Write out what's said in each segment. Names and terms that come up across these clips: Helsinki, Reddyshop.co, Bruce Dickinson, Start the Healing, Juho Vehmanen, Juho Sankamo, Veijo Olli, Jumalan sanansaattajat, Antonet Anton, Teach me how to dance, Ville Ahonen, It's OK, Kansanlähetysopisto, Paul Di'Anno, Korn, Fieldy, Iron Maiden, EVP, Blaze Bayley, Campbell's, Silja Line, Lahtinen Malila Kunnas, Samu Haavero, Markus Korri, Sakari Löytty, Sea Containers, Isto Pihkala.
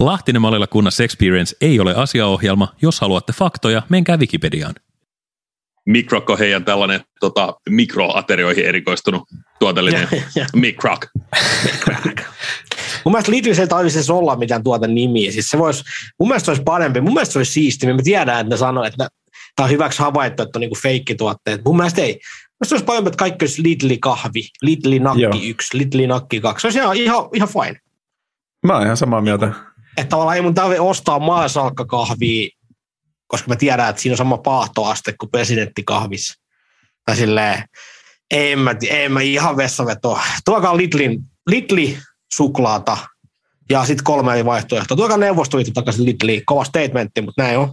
Lahtinen Malila Kunnas Experience ei ole asiaohjelma. Jos haluatte faktoja, menkää Wikipediaan. Mikrok on heidän tällainen mikroaterioihin erikoistunut tuotellinen Mikrok. Mun mielestä Litviseltä ei siis olla mitään tuota nimiä. Siis se vois, mun mielestä se olisi parempi, mun mielestä se olisi siistiä. Mä tiedän, että ne sanoo, että tämä on hyväksi havaittu, että on niinku feikkituotteet. Mun mielestä ei. Mun mielestä olisi parempi, että kaikki olisi Lidli kahvi, Lidli nakki 1, Lidli nakki 2. Se olisi ihan fine. Mä oon ihan samaa mieltä. Että tavallaan ei mun tarvitse ostaa maasalkkakahvia, koska mä tiedän, että siinä on sama paahtoaste kuin presidenttikahvissa. Tai silleen, en mä ihan vessanvetoa. Tuokaa Lidli suklaata ja sitten 3 eri vaihtoehtoa. Tuokaa Neuvostoliitto takaisin Lidliin. Kova statementti, mutta näin on.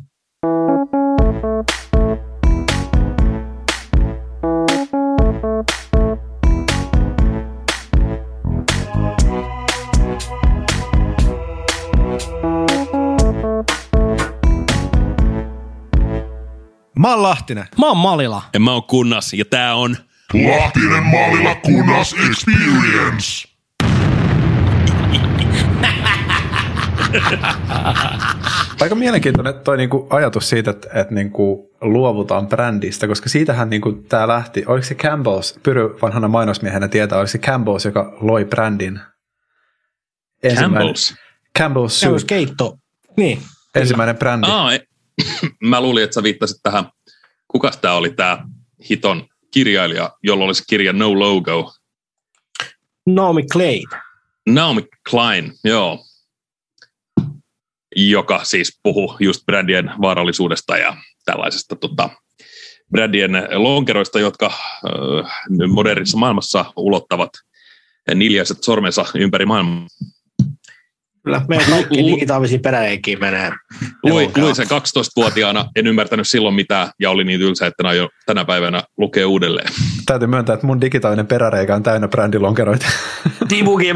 Mä oon Lahtinen. Mä oon Malila. Ja mä oon Kunnas ja tää on Lahtinen Malila Kunnas Experience. Aika mielenkiintoinen toi niinku ajatus siitä, että niinku luovutaan brändistä, koska siitähän niinku tää lähti. Oliko se Campbell's, Pyry vanhana mainosmiehenä tietää, oliko se Campbell's, joka loi brändin? Campbell's? Campbell's Soup. Keitto. Niin. Ensimmäinen brändi. Mä luulin, että sä viittasit tähän, kukas tää oli tää hiton kirjailija, jolla olisi kirja No Logo? Naomi Klein, joo. Joka siis puhui just brändien vaarallisuudesta ja tällaisesta brändien lonkeroista, jotka modernissa maailmassa ulottavat niljaiset sormensa ympäri maailmaa. Kyllä, meidän kaikki digitaalisiin peräreikiin menee. Luin sen 12-vuotiaana, en ymmärtänyt silloin mitään, ja oli niin tylsä, että aion tänä päivänä lukea uudelleen. Täytyy myöntää, että mun digitaalinen peräreikä on täynnä brändilonkeroita. Tibukin,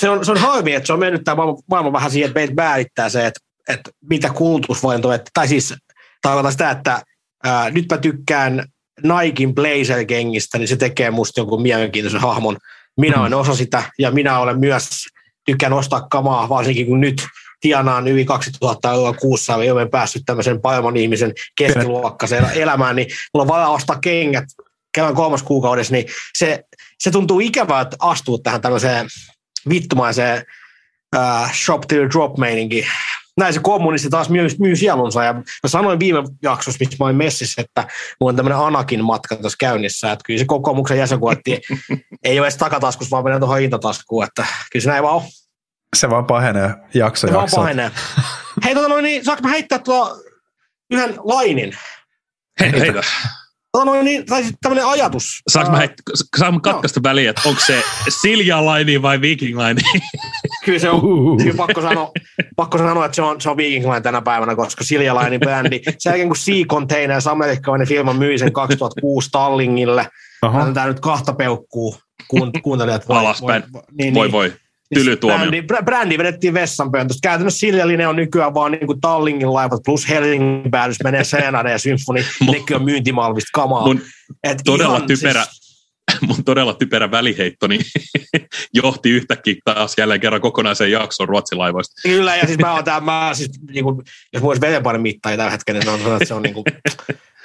se on harmi, että se on mennyt tämä maailma vähän siihen, että meitä määrittää se, että mitä kulutusvalintoja, tai siis tarkoitan sitä, että nyt mä tykkään Niken Blazer-kengistä, niin se tekee musta jonkun mielenkiintoisen hahmon. Minä olen osa sitä, ja minä olen myös... Tykkään ostaa kamaa, varsinkin kun nyt tienaan yli 2000 € kuussa, ja olen päässyt tämmöisen paiman ihmisen keskiluokkaiseen elämään, niin mulla on varaa ostaa kengät käydään 3. kuukaudessa, niin se tuntuu ikävää, että astuu tähän tämmöiseen vittumaiseen shop till drop meininkiin. Näin se kommunisti taas myy sielunsa, ja mä sanoin viime jaksossa, missä mä olin messissä, että mulla on tämmöinen Anakin matka tässä käynnissä, että kyllä se kokoomuksen jäsenkuotti ei ole edes takataskus, vaan mennään tuohon hintataskuun, että kyllä se näin vaan on. Se vaan pahenee jakso. Se vaan pahenee. Hei, saanko mä heittää tuolla yhden lainin? Heitä. Tämmöinen ajatus. Saanko katkaista väliin, että onko se Silja Line vai Viking Line? Kyllä se on. Kyllä pakko sanoa, että se on Viking Line tänä päivänä, koska Silja Line brändi. Sen jälkeen kun Sea Containers, amerikkalainen firma, myi sen 2006 Tallingille. Annetaan nyt 2 peukkuu kuuntelijat. Alaspäin. Voi. Tylytuomio. Brändi vedettiin vessanpöntöstä. Käytännössä Siljaline on nykyään vaan niin kuin Tallingin laivat plus Helsingin päädys menee Senade ja Symfoni. Nekin on myyntimaalvista kamaa. Mun todella typerä väliheittoni johti yhtäkkiä taas jälleen kerran kokonaisen jakson ruotsilaivoista. Kyllä, ja siis mä oon niinku, jos mulla olisi verenpainen mittaja tällä hetkellä, niin sanon, että se on niinku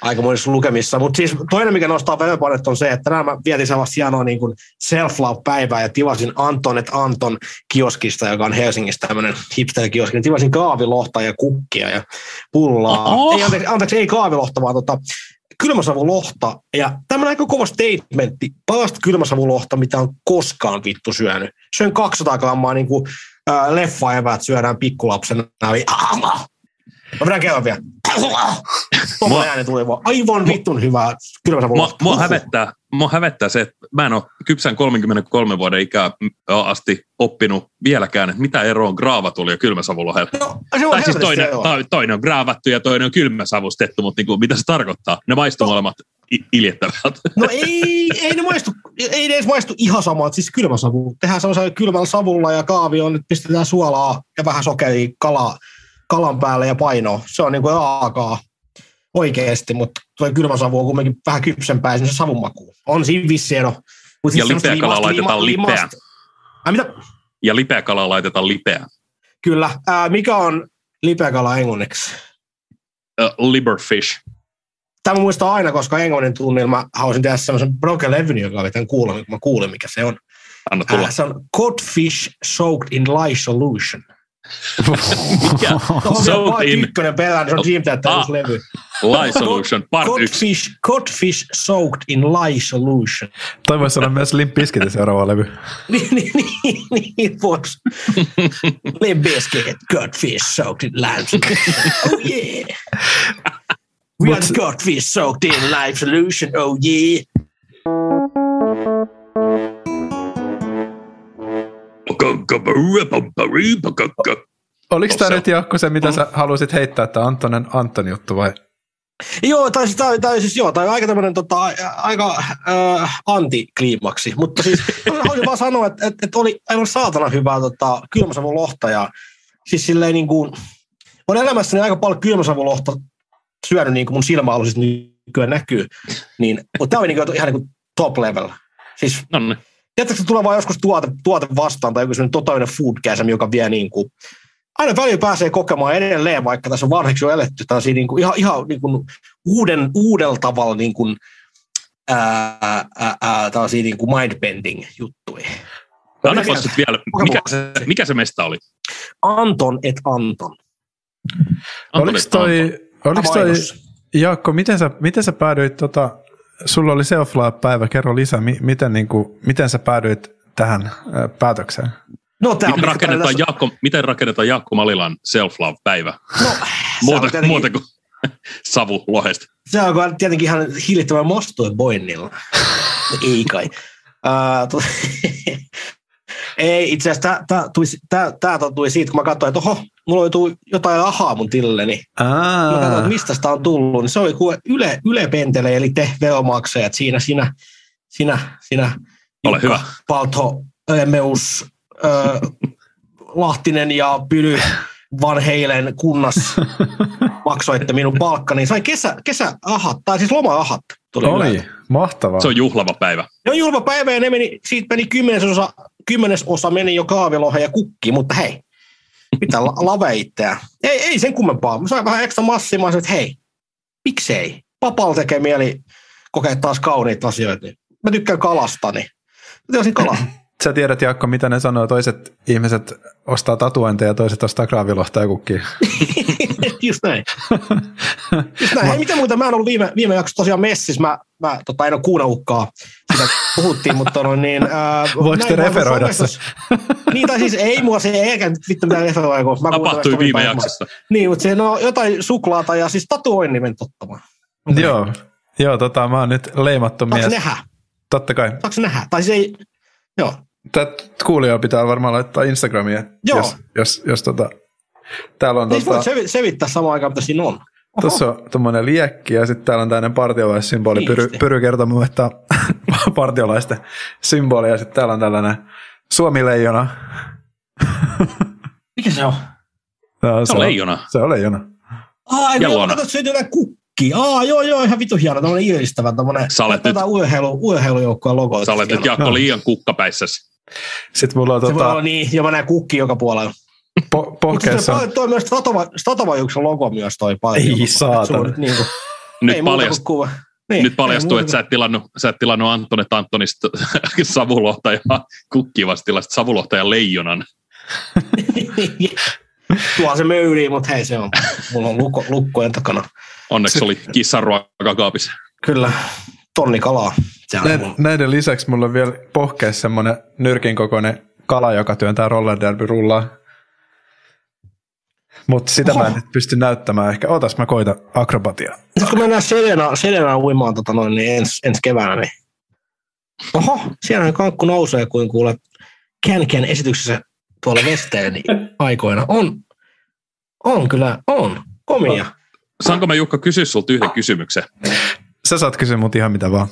aikamoisissa lukemissa. Mutta siis toinen, mikä nostaa verenpainetta, on se, että tänään mä vietin sellaista hienoa niin self-love-päivää ja tivasin Antonet Anton kioskista, joka on Helsingissä tämmöinen hipster-kioski. Tivasin kaavilohtaa ja kukkia ja pullaa. Anteeksi, ei kaavilohta, vaan kylmäsavulohta, ja tämmöinen aika kova statementti, parasta kylmäsavulohta, mitä on koskaan vittu syönyt. Syön 200 grammaa niin kuin leffaeväät syödään pikkulapsena. Mä pidän kerran vielä. Tuolla ääni tuli vaan. Aivan vittun hyvää kylmäsavulohta. Mua hävettää se, että mä en ole kypsän 33 vuoden ikää asti oppinut vieläkään, että mitä eroa on graavatulla ja kylmäsavulohella. No, tai siis toinen on graavattu ja toinen on kylmäsavustettu, mutta niinku, mitä se tarkoittaa? Ne maistuu molemmat iljettävältä. No ei ne edes maistu ihan samaa, siis kylmäsavu. Tehdään sellaisella kylmällä savulla ja kaavioon, nyt pistetään suolaa ja vähän sokeria kalan päälle ja painoa. Se on niinku raakaa. Oikeesti, mutta tuo kylmä savu on kuitenkin vähän kypsempää esimerkiksi savun makuun. On siinä vissi ero. Ja lipeäkalaa laitetaan lipeää. Ai mitä? Ja lipeäkalaa laitetaan lipeää. Kyllä. Mikä on lipeakala englanniksi? Liverfish. Tämä muistaa aina, koska englannin tunnilla mä haluaisin tehdä semmoisen Broken Levyn, joka oli tämän kuulemin, kun mä kuulin, mikä se on. Anna tulla. Se on codfish soaked in lye solution. Mikä? Se on vain ykkönen pelään, se on Jim Tättäjus levy. Lye solution, part 1. Codfish soaked in lye solution. Toi voisi olla myös Limp Bizkitin seuraava levy. Niin, voisi. Limp Bizkit, codfish soaked in lye solution. Oh yeah. We are codfish soaked in lye solution, oh yeah. Oliko tämä nyt Jaakko se, mitä sä halusit heittää, että Antonen Anton juttu vai? Joo, tai aika tämmöinen aika antikliimaksi, mutta siis haluaisin vaan sanoa, että oli aivan saatana hyvää kylmäsavun lohta ja siis silleen niin kuin, on elämässäni aika paljon kylmäsavun lohta syönyt niin kuin mun silmäalusista nykyään näkyy, niin, mutta tämä oli niin kuin, ihan niin kuin top level. Siis, nonne. Tietääkö tulee vaan joskus tuote vastaan tai joku semmoinen totaalinen foodgasm, joka vie niin kuin, aina väliin pääsee kokemaan edelleen, vaikka tässä on vanheksi jo eletty, tällaisia niin kuin, ihan niin kuin uudella tavalla niin kuin, tällaisia niin kuin mindbending-juttuja. Anna vastat vielä, mikä se mesta oli? Antonet Anton. Oliko toi Jaakko, miten sä päädyit sulla oli self-lab-päivä, kerro lisää, miten sä päädyit tähän päätökseen? No, miten rakennetaan Jaakko Malilan self-lab-päivä? No, muuta kuin savu lohesta. Se on tietenkin ihan hillittävän mastoiboinnilla. Ei kai. Ei, itse asiassa tämä tuli siitä, kun mä katsoin, että oho, mulla oli jotain ahaa mun tilleni. Mä katsoin, että mistä sitä on tullut. Niin se oli kuin Yle Pentele, eli te veomaksajat. Siinä. Ole hyvä. Paltho, Meus, Lahtinen ja Pyly Vanheilen Kunnas maksoitte minun palkkani. Sai kesä-ahat, tai siis loma-ahat. Oli, mahtavaa. Se on juhlava päivä. Se on juhlava päivä ja siitä meni kymmenesosa meni jo kaavilohen ja kukkiin, mutta hei, pitää lave itseään. Ei sen kummempaa. Mä sain vähän ekstra massia, mä sanoin, että hei, miksei? Papal tekee mieli kokea taas kauniita asioita. Mä tykkään kalasta, niin mä telasin kalaa. Sä tiedät, Jaakko, mitä ne sanoo, toiset ihmiset ostaa tatuointeja ja toiset ostaa kaavilohta ja kukkiin. Just näin. Hei, mitä muuta? Mä en ollut viime jaksossa tosiaan messissä. Mä en ole kuunaukkaa. Sitä puhuttiin, mutta niin... Voiko te referoida se? Niin, tai siis ei mua se eikä vittu mitään referoida. Tapahtui viime jaksossa. Niin, mutta se on jotain suklaata ja siis tatuoinnin meni ottamaan. Joo, mä oon nyt leimattu mies. Saatko nähdä? Totta kai. Saatko nähdä? Tai se ei... Joo. Tätä kuulijaa pitää varmaan laittaa Instagramiin, jos täällä on... Niin voit sevittää samaan aikaan, mitä siinä on. Oho. Tuossa on tuommoinen liekki ja sitten täällä on tämmöinen partiolaissymboli. Pyry kertomaan, että partiolaisten symboli ja sitten täällä on tällainen Suomi-leijona. Mikä se on? Se on leijona. Se on leijona. Katsot, se on jotain kukki. Joo, ihan vitu hieno, tämmöinen iiristävä, tämmöinen urheilujoukkojen logo. Sä olet nyt Jaakko liian kukkapäissäsi. Sitten mulla on se voi olla niin, ja mä näen kukki joka puolella. Pohkeessa. Toi myös Stratovajuksen logo myös toi paljon. Ei saatana. Nyt paljastuu, että sä et tilannut Antonet Antonista savulohta ja kukki vasta tilasit savulohta ja leijonan. Tuohan se möyliin, mutta hei se on. Mulla on lukkojen takana. Onneksi oli kissanruokakaapissa. Kyllä, tonnikalaa. Näiden lisäksi mulla on vielä pohkeessa semmoinen nyrkin kokoinen kala, joka työntää roller derby rullaa. Mutta sitä mä en nyt pysty näyttämään ehkä. Ootas, mä koitan akrobatiaa. Nyt kun mennään Selenaan uimaan niin ensi keväänä, niin... Oho, siellä kankku nousee, kuin kuule Känken esityksessä tuolla Westerin aikoina. On kyllä. Komia. Saanko mä, Jukka, kysyä sulta yhden kysymyksen? Sä saat kysyä mut ihan mitä vaan.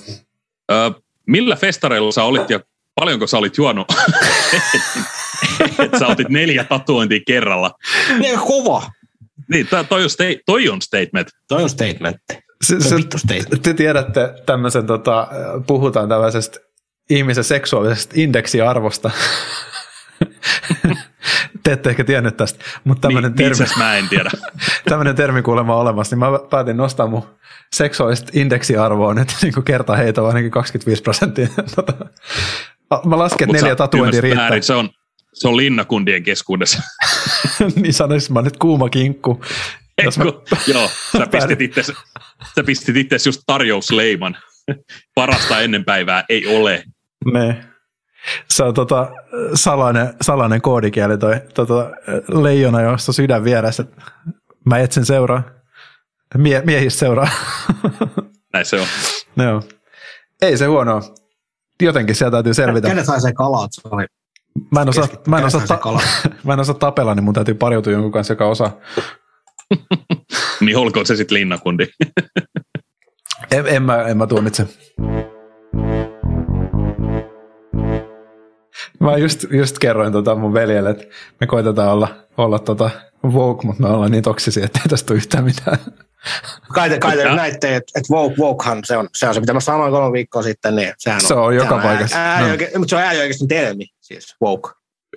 Millä festareilla sä olit ja paljonko sä olit juonut? Että sä otit 4 tatuointia kerralla. Ne on kova. Niin, toi on statement. Toi on statement. Se on vittu statement. Te tiedätte tämmöisen, puhutaan tällaisesta ihmisen seksuaalisesta indeksiarvosta. te ette ehkä tiennyt tästä, mutta tämmöinen termi, mä en tiedä. Tämmöinen termi kuulemma on olemassa, niin mä päätin nostaa mun seksuaalista indeksiarvoa nyt niin kertaa heitä ainakin 25%. Mä lasken, että 4 tatuointia riittää. Määrin, se on linnakundien keskuudessa. Niin sanoisin, mä nyt kuuma kinkku. Joo, sä pistit itse just tarjousleiman. Parasta ennen päivää ei ole. Ne. Se on salainen koodikieli toi leijona, jossa sydän vieressä. Mä etsin seuraa. Miehistä seuraa. Näin se on. Joo. Ei se huonoa. Jotenkin sieltä täytyy selvitä. Kenen sai se kalat? Sorry. Mä en osaa tapella, niin mun täytyy pariutua jonkun kanssa, joka osaa. Niin olkoon se sitten linnakundi. En mä tuomitse. Mä just kerroin mun veljelle, että me koitetaan olla woke, mutta me ollaan niin toksisia, ettei tästä ole yhtään mitään. Kai te näitte, että wokehan se on se, mitä mä sanoin 3 viikkoa sitten, niin sehän on. Se on joka paikassa. Mutta se on äärioikeiston termi, siis woke.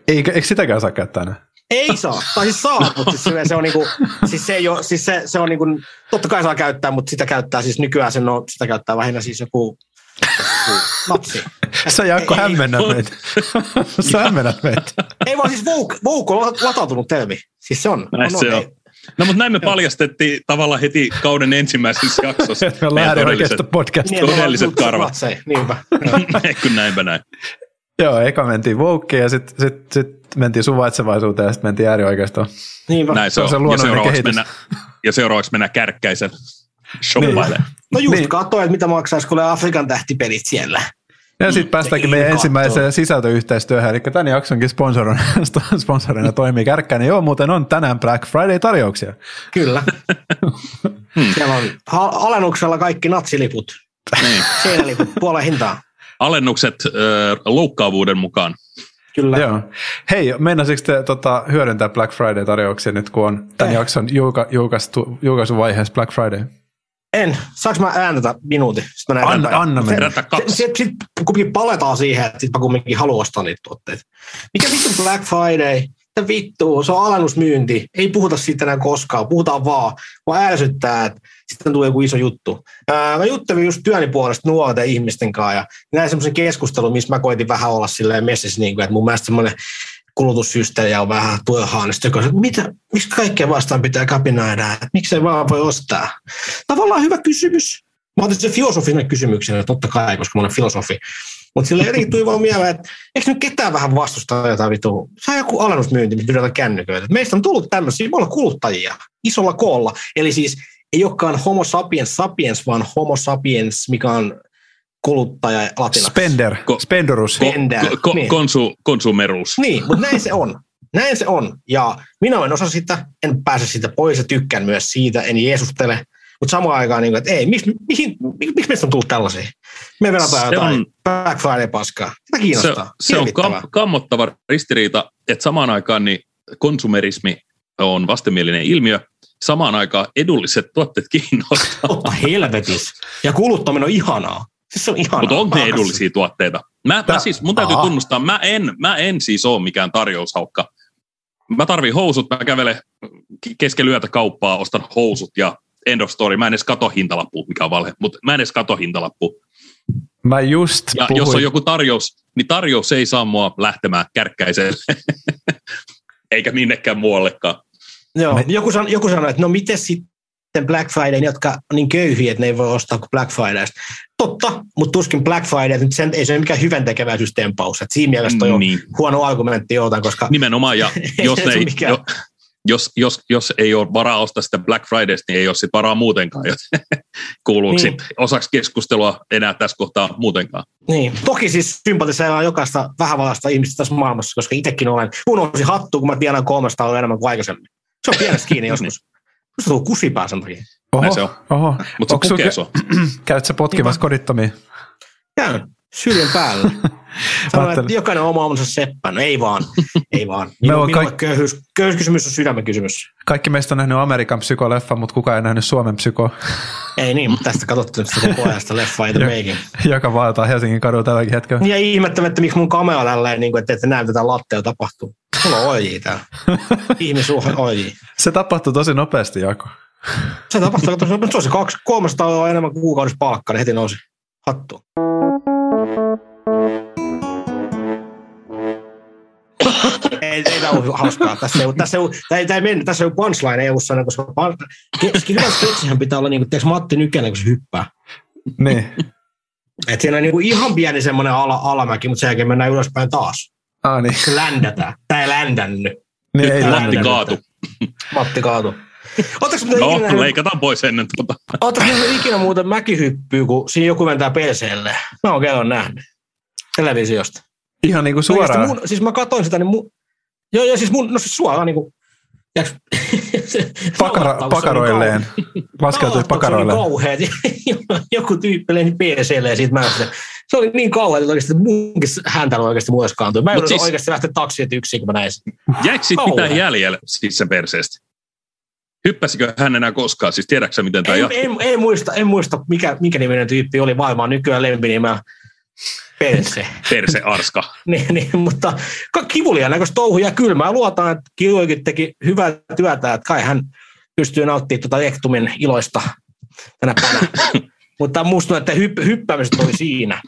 Eikö sitäkään saa käyttää näin? Ei saa, tai siis saa, mutta siis se on niinku, se on niinku, totta kai saa käyttää, mutta sitä käyttää siis nykyään sitä käyttää vähinnä siis joku natsi. Sä Jaakko hämmennät meitä. Sä hämmennät meitä. Ei vaan siis woke on latautunut termi, siis se on. Näin se on. No mutta näin me paljastettiin tavallaan heti kauden ensimmäisessä jaksossa. Me ollaan äärioikeista podcastia. Todelliset karvat. Niinpä. Kun näinpä näin. Joo, eka mentiin wokeen ja sit mentiin suvaitsevaisuuteen ja sitten mentiin äärioikeistoon. Näin se on. Se ja seuraavaksi mennään kärkkäisen shoppaille. Niin. No just niin. Katsoo, että mitä maksaisi, kun Afrikan tähtipelit siellä. Ja sitten päästäänkin meidän ensimmäiseen sisältöyhteistyöhön, eli tämän jaksonkin sponsorina toimii Kärkkäinen. Joo, muuten on tänään Black Friday-tarjouksia. Kyllä. Siellä on alennuksella kaikki natsiliput. Niin. Seinäliput puoleen hintaan. Alennukset loukkaavuuden mukaan. Kyllä. Joo. Hei, meinasitko te hyödyntää Black Friday-tarjouksia nyt, kun on tämän jakson julkaisuvaiheessa Black Friday? En. Saanko mä ääntätä minuutin? Anna mennä. Sitten kumminkin paletaan siihen, että sit mä kumminkin haluan ostaa niitä tuotteita. Mikä vittu Black Friday? Mitä vittua? Se on alennusmyynti. Ei puhuta siitä enää koskaan. Puhutaan vaan. Mua ärsyttää, että sitten tulee joku iso juttu. Mä juttelin just työni puolesta nuorten ihmisten kanssa ja näin semmoisen keskustelun, missä mä koitin vähän olla silleen messissä, niin kuin, että mun mielestä semmoinen kulutushysteria on vähän turhaan. Sitten miksi kaikkea vastaan pitää kapinoida? Miksei vaan voi ostaa? Tavallaan hyvä kysymys. Mä otin sen filosofinen kysymyksen, totta kai, koska mä olen filosofi. Mutta sillä jotenkin tuli vaan mieleen, että eikö nyt ketään vähän vastustaa jotain vitua? Se on joku alennusmyynti, missä pyydetään kännyköitä. Meistä on tullut tämmöisiä, me ollaan kuluttajia isolla koolla. Eli siis ei olekaan homo sapiens sapiens, vaan homo sapiens, mikä on kuluttaja latinaksi. Spenderus. Niin. Konsumerus. Niin, mutta näin se on. Näin se on. Ja minä en osaa sitä, en pääse siitä pois ja tykkään myös siitä, en jeesustele. Mutta samaan aikaan, että ei, miksi meistä on tullut tällaisia? Me verrataan jotain Black Friday-paskaa. Sitä kiinnostaa. Se on kammottava ristiriita, että samaan aikaan niin konsumerismi on vastenmielinen ilmiö. Samaan aikaan edulliset tuotteet kiinnostaa. Otta helvetis. Ja kuluttaminen on ihanaa. Siis se on ihanaa. Mutta onko ne edullisia tuotteita? Mun täytyy tunnustaa, mä en siis ole mikään tarjoushaukka. Mä tarviin housut, mä kävelen keskellä yötä kauppaa, ostan housut ja end of story. Mä en edes kato hintalappua, mikä on valhe, mutta mä en edes kato hintalappua. Mä just puhuin. Jos on joku tarjous, niin tarjous ei saa mua lähtemään Kärkkäiselle, eikä minnekään muuallekaan. Joo, joku sanoi, että no miten sitten Black Friday, ne jotka on niin köyhiä, että ne ei voi ostaa kuin Black Fridaysta. Totta, mutta tuskin Black Friday, nyt sen, ei se ole mikään hyväntekeväisyystempaus. Siinä mielessä toi niin. On huono argumentti joltain, koska... Nimenomaan, ja jos ei ole varaa ostaa sitä Black Fridaysta, niin ei ole sitten varaa muutenkaan, joten kuuluuko niin. Osaksi keskustelua enää tässä kohtaa muutenkaan. Niin, toki siis sympatiseilla on jokaista vähävalasta ihmistä tässä maailmassa, koska itsekin olen. Unohdin hattua, kun mä tiedän 300 enemmän kuin aikaisemmin. Se on pienestä kiinni joskus. Se on kusipää sen takia. Oho. Mutta se pukee sua. Käyt sä potkimassa kodittomia? Käyn. Syrjän päällä. Sanoin, että jokainen oma omansa seppä. No ei vaan. Köyhyyskysymys on sydämenkysymys. Kaikki meistä on nähnyt Amerikan psykoleffa, mutta kukaan ei nähnyt Suomen psyko. Ei niin, mutta tästä katsottiin koko ajan sitä leffaa. Joka vaeltaa Helsingin kadulla tälläkin hetkellä. Ja ihmettämättä, miksi mun kamera tälleen, että ette näe, mitä tää latteella tapahtuu. Mulla on OJ täällä. Ihmisuohan OJ. Se tapahtui tosi nopeasti, Jaakko. Se tapahtui tosi nopeasti. Se on se 300 enemmän kuukaudessa palkka, niin heti nousi hattuun. Ei tämä ole hauskaa. Tässä ei ole punchline EU-ssa, koska hyvä spetsihän pitää olla, niin kuin Matti Nykänen, kun se hyppää. Niin. Että siinä on niin kuin ihan pieni semmoinen alamäki, mutta sen jälkeen mennään ylöspäin taas. Niin. Se ländätään. Tämä ei ländännyt. Niin, ei Matti kaatu. Matti kaatu. No, leikataan pois ennen tuota. Ootaks me ikinä muuten mäkihyppyy, kun siinä joku ventää PClle? Mä oikein on nähnyt. Televisiosta. Ihan niinku suoraan. Siis mä katoin sitä, niin joo, ja siis mun, no siis suoraan niinku. Pakaroilleen. Laskeutui pakaroilleen. Se oli niin kauheat. Joku tyyppi leni PClle ja siitä mä sitä. Se oli niin kauheat, että oikeasti munkin häntällä oikeasti muoskaantui. Mä joudun siis oikeasti lähteä taksiin yksiin, kun mä näin sen. Jäikö siitä mitään jäljellä siis sen perseestä? Hyppäsikö hän enää koskaan? Siis tiedätkö sä, miten tämä jatkuu? En muista, mikä niminen tyyppi oli vaimaa nykyään lempinimää. Perse arska. niin, mutta kivuliaan näköistä touhu ja kylmää. Luotaan, että Kiluikin teki hyvää työtä, että kai hän pystyy nauttimaan tuota Ektumin iloista tänä päivänä. Mutta musta että hyppäämiset oli siinä.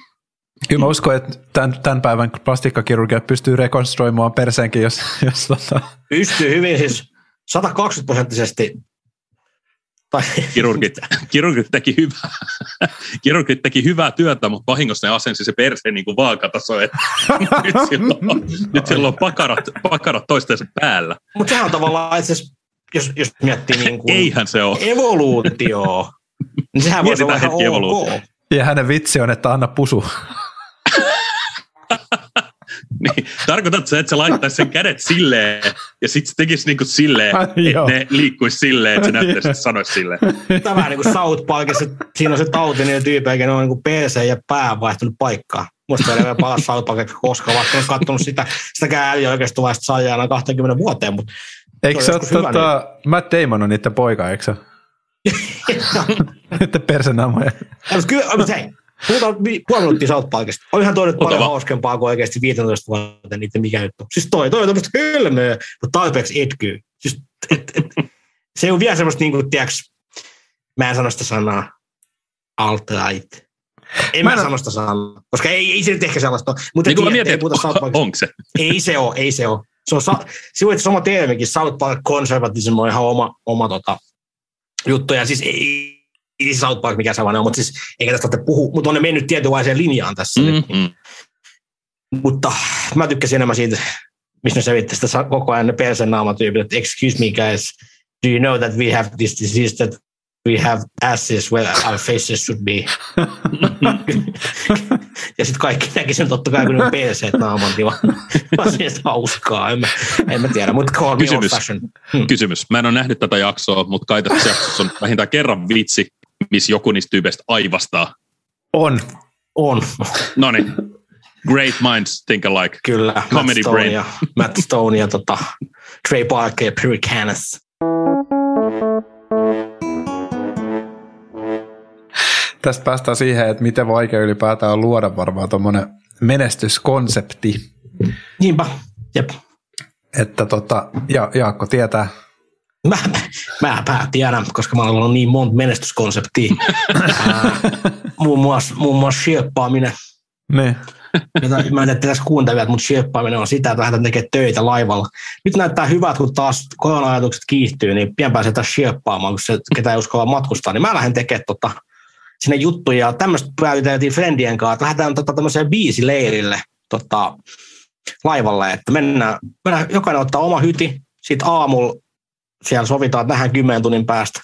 Kyllä mä uskon, että tämän päivän plastiikkakirurgia pystyy rekonstruoimaan perseenkin, jos pystyy hyvin siis. 120% Kirurgit teki hyvää työtä, mutta vahingossa ne asensi se perseen niin kuin vaakataso, että nyt sillä on pakarat toistensa päällä. Mutta sehän on tavallaan itse asiassa, jos miettii niin kuin eihän se ole evoluutio, niin sehän voi olla ihan ok. Ja hänen vitsi on, että anna pusu. Niin, tarkoitatko sä, että se laittaisi sen kädet silleen, ja sitten se tekisi niin kuin silleen, että ne liikkuisi silleen, että se näyttäisi, että sanoisi silleen. Tämä vähän niin kuin South Parkissa, siinä on se tauti niillä tyypeikin, ne on niin kuin PC ja pää vaihtunut paikkaa. Musta ei ole palaa South Parkissa koskaan, vaikka olen katsonut sitäkään älyä oikeastaan vasta saajana 20 vuoteen. Mutta eikö se ole Matt Damon on niiden poika, eikö se? Niiden persenaamoja. Kyllä, hei. Puhutaan puoli minuuttia South Parkista. Olihan toi nyt paljon hauskempaa kuin oikeasti 15 vuotta niiden mikä nyt on. Siis toi on tämmöistä hölmöä, mutta tarpeeksi etkyy. Siis, se on vielä semmoista, niin kuin, tiiäks, mä en sano sitä sanaa, alt-right. Mä en sano sitä sanaa, koska ei se nyt ehkä sellaista ole. Mutta niin kun mä mietin, että onko se? Ei se ole. Se on oma teemikin, South Park konservatism on ihan oma juttu. Ja siis ei siis South Park mikään sellainen on, mutta siis eikä tästä olette puhu, mutta on ne mennyt tietynlaiseen linjaan tässä. Mm-hmm. Mutta mä tykkäsin enemmän siitä, missä ne sevitti sitä koko ajan ne persennaamatyypit, että excuse me guys, do you know that we have this disease that we have asses where our faces should be? Ja sitten kaikki näki sen totta kai, kun ne on PC-naaman tilaan. Mä siis hauskaa, en mä tiedä, mutta call me old fashion. Kysymys. Mä en ole nähnyt tätä jaksoa, mutta kai tässä jaksossa on vähintään kerran vitsi, missä joku niistä tyypeistä aivastaa. On. Noniin. Great minds think alike. Kyllä. Comedy brain. Matt Stone ja Trey Parker ja Pyrikanis. Tästä päästään siihen, että miten vaikea ylipäätään on luoda varmaan tuommoinen menestyskonsepti. Niinpä. Jep. Että Jaakko tietää. Mä tiedän, koska mä olen ollut niin monta menestyskonseptia. Muun muassa sherppaaminen. Niin. Mä en tiedä tässä kuuntelevat, mutta sherppaaminen on sitä, että lähdetään tekemään töitä laivalla. Nyt näyttää hyvältä, kun taas korona-ajatukset kiihtyy, niin pian pääsee taas sherppaamaan, kun se ketä ei uskalla matkustaa. Niin mä lähden tekemään sinne juttuja. Tämmöistä päädytään friendien kanssa, että lähdetään tämmöiseen biisileirille laivalle, että mennään, jokainen ottaa oma hyti, sitten aamulla siellä sovitaan, että nähdään 10 tunnin päästä.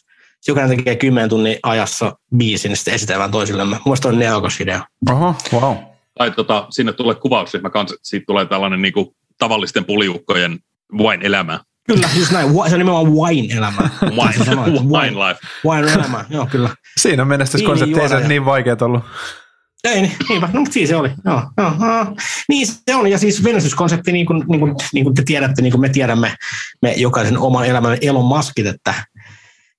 Jokainen tekee 10 tunnin ajassa biisin, sitten esitellään toisillemme. Muista on neokas idea. Oho, wow. Tai sinne tulee kuvausryhmä kanssa, siitä tulee tällainen niinku tavallisten puliukkojen wine-elämä. Kyllä, just näin. Se on nimenomaan wine-elämä. Wine life. Wine-elämä, joo kyllä. Siinä on menestyskonsepti, ei se niin vaikeat ollut. Ei, niinpä. No, mutta siinä se oli. Joo. Niin se on. Ja siis menestyskonsepti, niin kuin te tiedätte, niin kuin me tiedämme, me jokaisen oman elämän elon maskit, että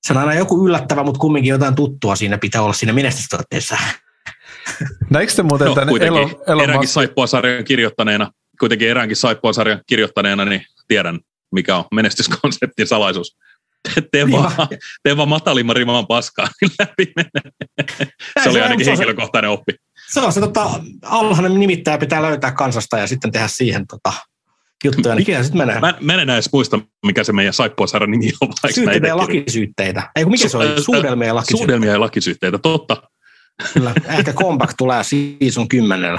se on aina joku yllättävä, mutta kumminkin jotain tuttua siinä pitää olla siinä menestystuotteessa. Näikö te muuten tämän elon maskin? Kuitenkin eräänkin saippuasarjan kirjoittaneena, niin tiedän, mikä on menestyskonseptin salaisuus. Tee vaan matalimman riman paskaa, niin läpi menee. Se oli ainakin henkilökohtainen oppi. Se on se alhainen nimittäjä pitää löytää kansasta ja sitten tehdä siihen juttuja. Mä en enää edes muista, mikä se meidän Saippuasaaren nimi on. Syytteitä ja lakisyytteitä. Ei kun mikä se oli? Suudelmia ja lakisyytteitä. Suudelmia ja lakisyytteitä, totta. Kyllä, ehkä comeback tulee season 10.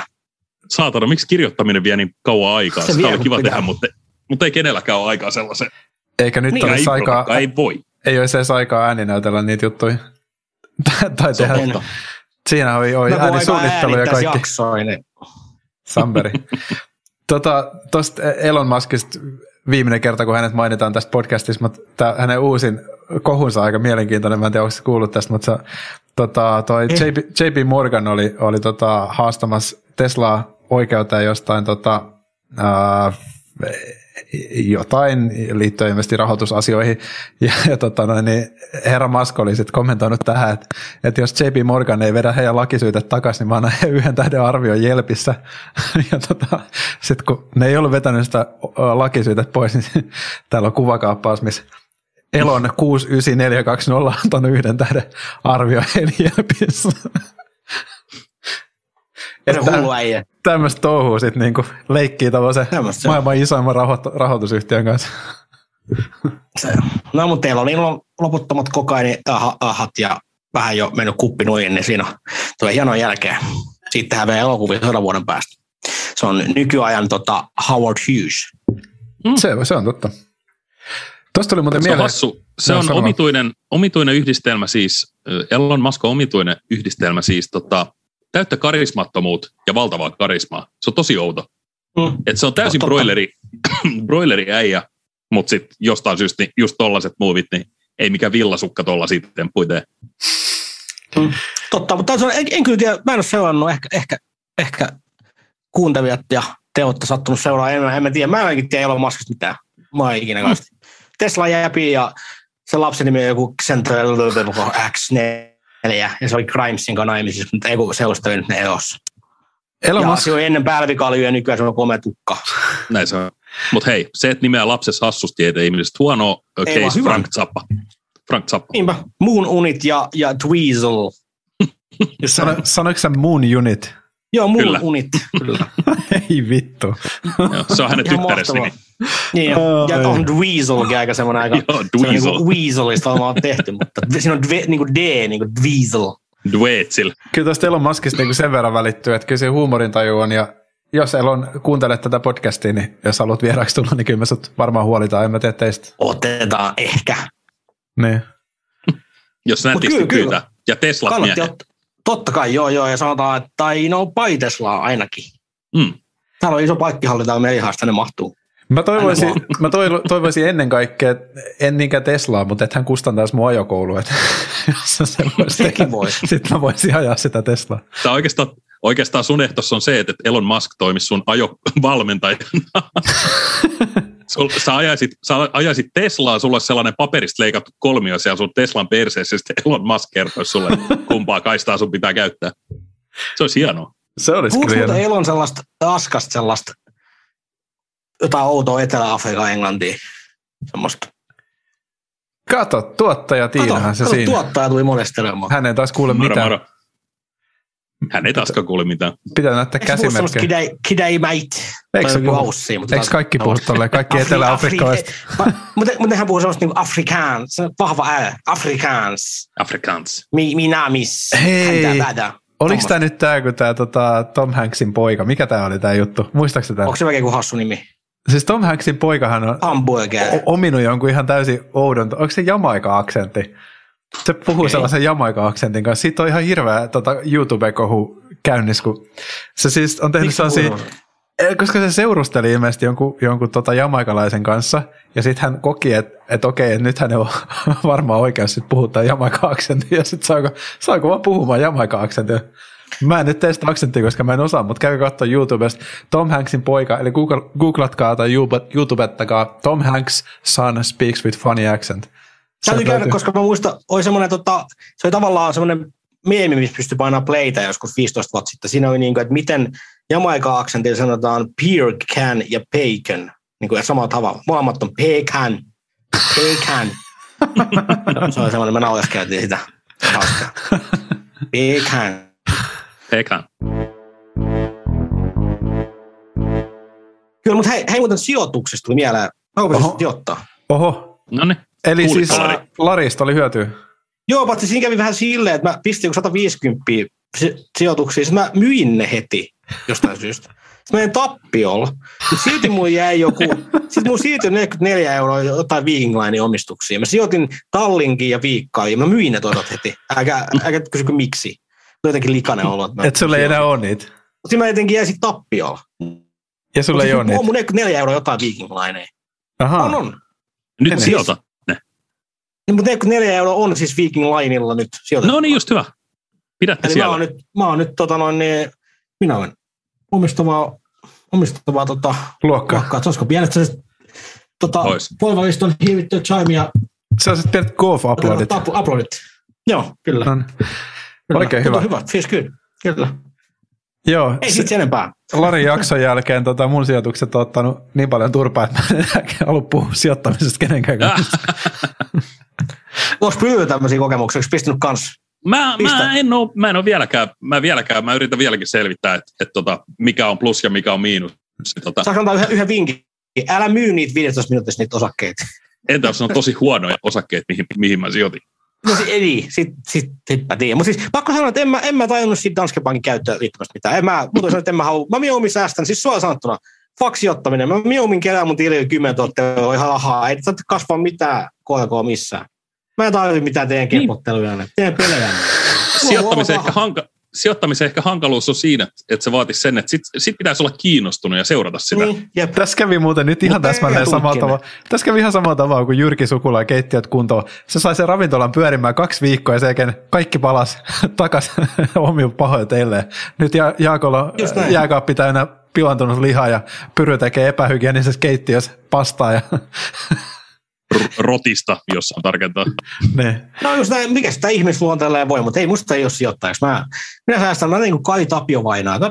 Saatana, miksi kirjoittaminen vie niin kauan aikaa? Sitä oli kiva tehdä, mutta ei kenelläkään ole aikaa sellaisen. Eikä nyt niin, olisi aikaa, ei voi. Ei olisi edes aikaa ääninäytellä niitä juttuja. Tai tehdä. Siinä oli äänisuunnittelu ja kaikki. Jaksoinen. Samperi. Tuosta Elon Muskista viimeinen kerta, kun hänet mainitaan tästä podcastissa, mutta hänen uusin kohunsa aika mielenkiintoinen. Mä en tiedä, onko sä kuullut tästä, mutta toi JP Morgan oli haastamassa Teslaa oikeuteen jostain jotain liittyen ilmeisesti rahoitusasioihin, ja niin herra Musk oli sitten kommentoinut tähän, että jos JP Morgan ei vedä heidän lakisyytet takaisin, niin mä annan heidän 1 tähden arvion Jelpissä, ja sitten kun ne ei ollut vetänyt sitä lakisyytet pois, niin täällä on kuvakaappaus, missä Elon 69420 on antanut 1 tähden arvion heidän Jelpissä. Tämmöistä touhuu sitten niinku leikkii tavallaan se maailman isoimman rahoitusyhtiön kanssa. No mutta teillä oli loputtomat kokainiahat ja vähän jo mennyt kuppi nuijin, niin siinä tulee hienoa jälkeen. Sittenhän meidän elokuvia 100 vuoden päästä. Se on nykyajan Howard Hughes. Mm. Se on totta. Tuosta tuli muuten mieleen. Se on omituinen yhdistelmä siis, Elon Musk on omituinen yhdistelmä siis täyttä karismattomuut ja valtavaa karismaa. Se on tosi outo. Mm. Et se on täysin broileri äijä, mutta sitten jostain syystä niin just tollaset muuvit, niin ei mikään villasukka tollasia temppuja. Mm. Totta, mutta en kyllä tiedä, mä en ole seurannut ehkä kuuntelijat ja te olette sattunut seuraa, en tiedä, mä en oikein tiedä Elon Muskista mitään. Mä oon ikinä kanssa. Tesla jäpi ja se lapsen nimi on joku Central X4. Ja se oli Grimesin kanssa naimisissa, mutta ei kun seustelin ne elossa. Ja se oli ennen pälvikaljuja, nykyään se on komea tukka. Näin se on. Mutta hei, se, että nimeä lapsessa hassusti, ettei ihmisestä huono case, Frank Zappa. Niinpä, Moon Unit ja Dweezil. Sanoitko sä Moon Unit? Joo, Moon Kyllä. Unit. Kyllä. Ei vittu. Joo, se on hänen tyttäressä nimi. Niin, ja on Dweezilkin aika semmoinen aika. Joo, Dweezil. Weaselista ollaan tehty, mutta siinä on D, niin kuin Dweezil. Dweezil. Kyllä tästä Elon Muskista niin sen verran välittyy, että kyllä se huumorintaju on, ja jos Elon kuuntelet tätä podcastia, niin jos haluat vieraaksi tulla, niin kyllä me sut varmaan huolitaan, en mä tiedä teistä. Otetaan ehkä. Niin. Jos nätisti pyytää. Ja Teslat miehen. Totta kai, joo, ja sanotaan, että tai no buy Teslaa ainakin. Mm. Täällä on iso paikkihalli, täällä meihasta tänne mahtuu. Mä toivoisin ennen kaikkea, en niinkään Teslaa, mutta että hän kustantaisi mun ajokoulua, että jos se voisi tehdä, sitten mä voisin ajaa sitä Teslaa. Tämä oikeastaan sun ehtossa on se, että Elon Musk toimisi sun ajovalmentajana. Sä ajaisit Teslaa, sulla olisi sellainen paperista leikattu kolmio siellä sun Teslan perseessä, ja sitten Elon Musk kertoisi sulle, kumpaa kaistaa sun pitää käyttää. Se olisi hienoa. Se olisi kyllä hienoa. Elon sellaista askasta sellaista, jotain outoa Etelä-Afrikan Englantiin, semmoista. Kato, tuottajatiinahan se siinä. Tuottaja tuli molestelemaan. Hän ei taas kuule mitään. Moro. Hän ei taaskaan kuule mitään. Pitää näyttää käsimerkkejä. Eikö se puhu semmoista kidäimäit? Eikö kaikki puhu tolleen? Kaikki etelä-afrikkalaiset. Mutta hän puhuu semmoista niinku afrikaans, vahva ää, afrikaans. Minamis. Hei, oliko tämä nyt tämä, kun tämä Tom Hanksin poika? Mikä tämä oli tämä juttu? Muistaakseni tämä? Onko se oikein kuin hassu nimi? Siis Tom Hanksin poikahan on ominut jonkun ihan täysin oudon. Onko se Jamaika-aksentti? Se puhuu sellaisen Jamaika-aksentin kanssa. Siitä on ihan hirveä YouTube-kohu käynnissä, kun se siis on tehnyt sellaisia, koska se seurusteli ilmeisesti jonkun jamaikalaisen kanssa, ja sitten hän koki, että okei, että nyt hän on varmaan oikeus sitten puhua tämän Jamaika-aksentin, ja sitten saako vaan puhumaan Jamaika-aksentia. Mä en nyt tee sitä aksenttia, koska mä en osaa, mutta käykö katsoa YouTubesta Tom Hanksin poika, eli googlatkaa tai YouTubettakaa Tom Hanks' son speaks with funny accent. Täytyy käydä, koska mä muistan, se oli tavallaan semmoinen meemi, missä pystyi painaa playtä joskus 15 vuotta sitten. Siinä oli niin kuin, että miten Jamaika-aksentilla sanotaan beer can ja bacon. niinku samalla tavalla. Molemmat on pecan. Se on semmoinen, me nauleskeltiin sitä. Hauskaa. Pecan. Kyllä, mutta hei muuten sijoituksesta tuli mieleen. Mä oon sijoittaa. Oho. Noniin. Eli siis Larista oli hyötyä. Joo, paitsi siinä kävi vähän silleen, että mä pistin joku 150 sijoituksia, sitten mä myin ne heti jostain syystä. Sitten mä en tappiolla, mutta silti mun jäi joku, sitten mun siirtyi 44 € jotain Viking Linen omistuksia. Mä sijoitin Tallinkiin ja Viikkaan ja mä myin ne toisaalta heti. Älkää kysykö miksi. Mä jotenkin likainen olo. Että sulla ei enää ole niitä. Sitten mä jotenkin jäisin tappiolla. Ja sulla ei ole niitä. Mun 44 € jotain Viking Linea. Ahaa. On. Nyt sijoita. Niin, mutta 44 € on siis Viking Linella nyt sijoitettu. No niin, just hyvä. Pidätte eli siellä. Mä oon nyt minä olen omistavaa luokkaa. Olisiko pienet sellaiset polvaviston hiivittyä chimea. Sellaiset pienet golf-aplodit. Aplodit. Joo, kyllä. Oikein hyvä. Hyvä, siis kyllä. Joo. Ei sit sen enempää. Larin jakson jälkeen mun sijoitukset on ottanut niin paljon turpaa, että mä en enää ollut puhua sijoittamisesta kenenkään kanssa. Olis pyyvä tämmöisiä kokemuksia, olis pistänyt kans? Mä en ole vieläkään, mä yritän vieläkin selvittää, että mikä on plus ja mikä on miinus. Saanko antaa yhden vinkin? Älä myy niitä 15 minuutissa niitä osakkeita. Entä jos ne on tosi huonoja osakkeita, mihin mä sijoitin? No eli, sit mä tiedän. Mutta siis pakko sanoa, että en mä tajunnut siitä Danske Bankin käyttöön liittyvästä mitään. Mä mieluummin säästän, siis suoraan sanottuna, fuck sijoittaminen. Mä mieluummin kerään mun tilille 10 000 € ihan rahaa. Ei kasva mitään korkoa missään. Mä en tarvitse mitään teidän kepotteluja. Niin. Teidän pelejä. Sijoittamisen ehkä hankaluus on siinä, että se vaatisi sen, että sit pitäisi olla kiinnostunut ja seurata sitä. Niin, tässä kävi muuten nyt ihan täsmälleen samalla tavalla. Tässä kävi ihan samalla tavalla kuin Jyrki Sukula keittiöt kuntoon. Se sai sen ravintolan pyörimään 2 viikkoa ja sen jälkeen kaikki palasi takaisin omien pahoja teilleen. Nyt Jaakolla jääkaappi täynnä pilantunut lihaa ja Pyry tekee epähygienisessä keittiössä pastaa ja... rotista, jos on tarkentaa. No just näin, mikä sitä ihmisluonteella ei voi, mutta ei musta ei ole sijoittajaksi. Minä säästän, mä niin kuin Kai Tapiovainaa. Mä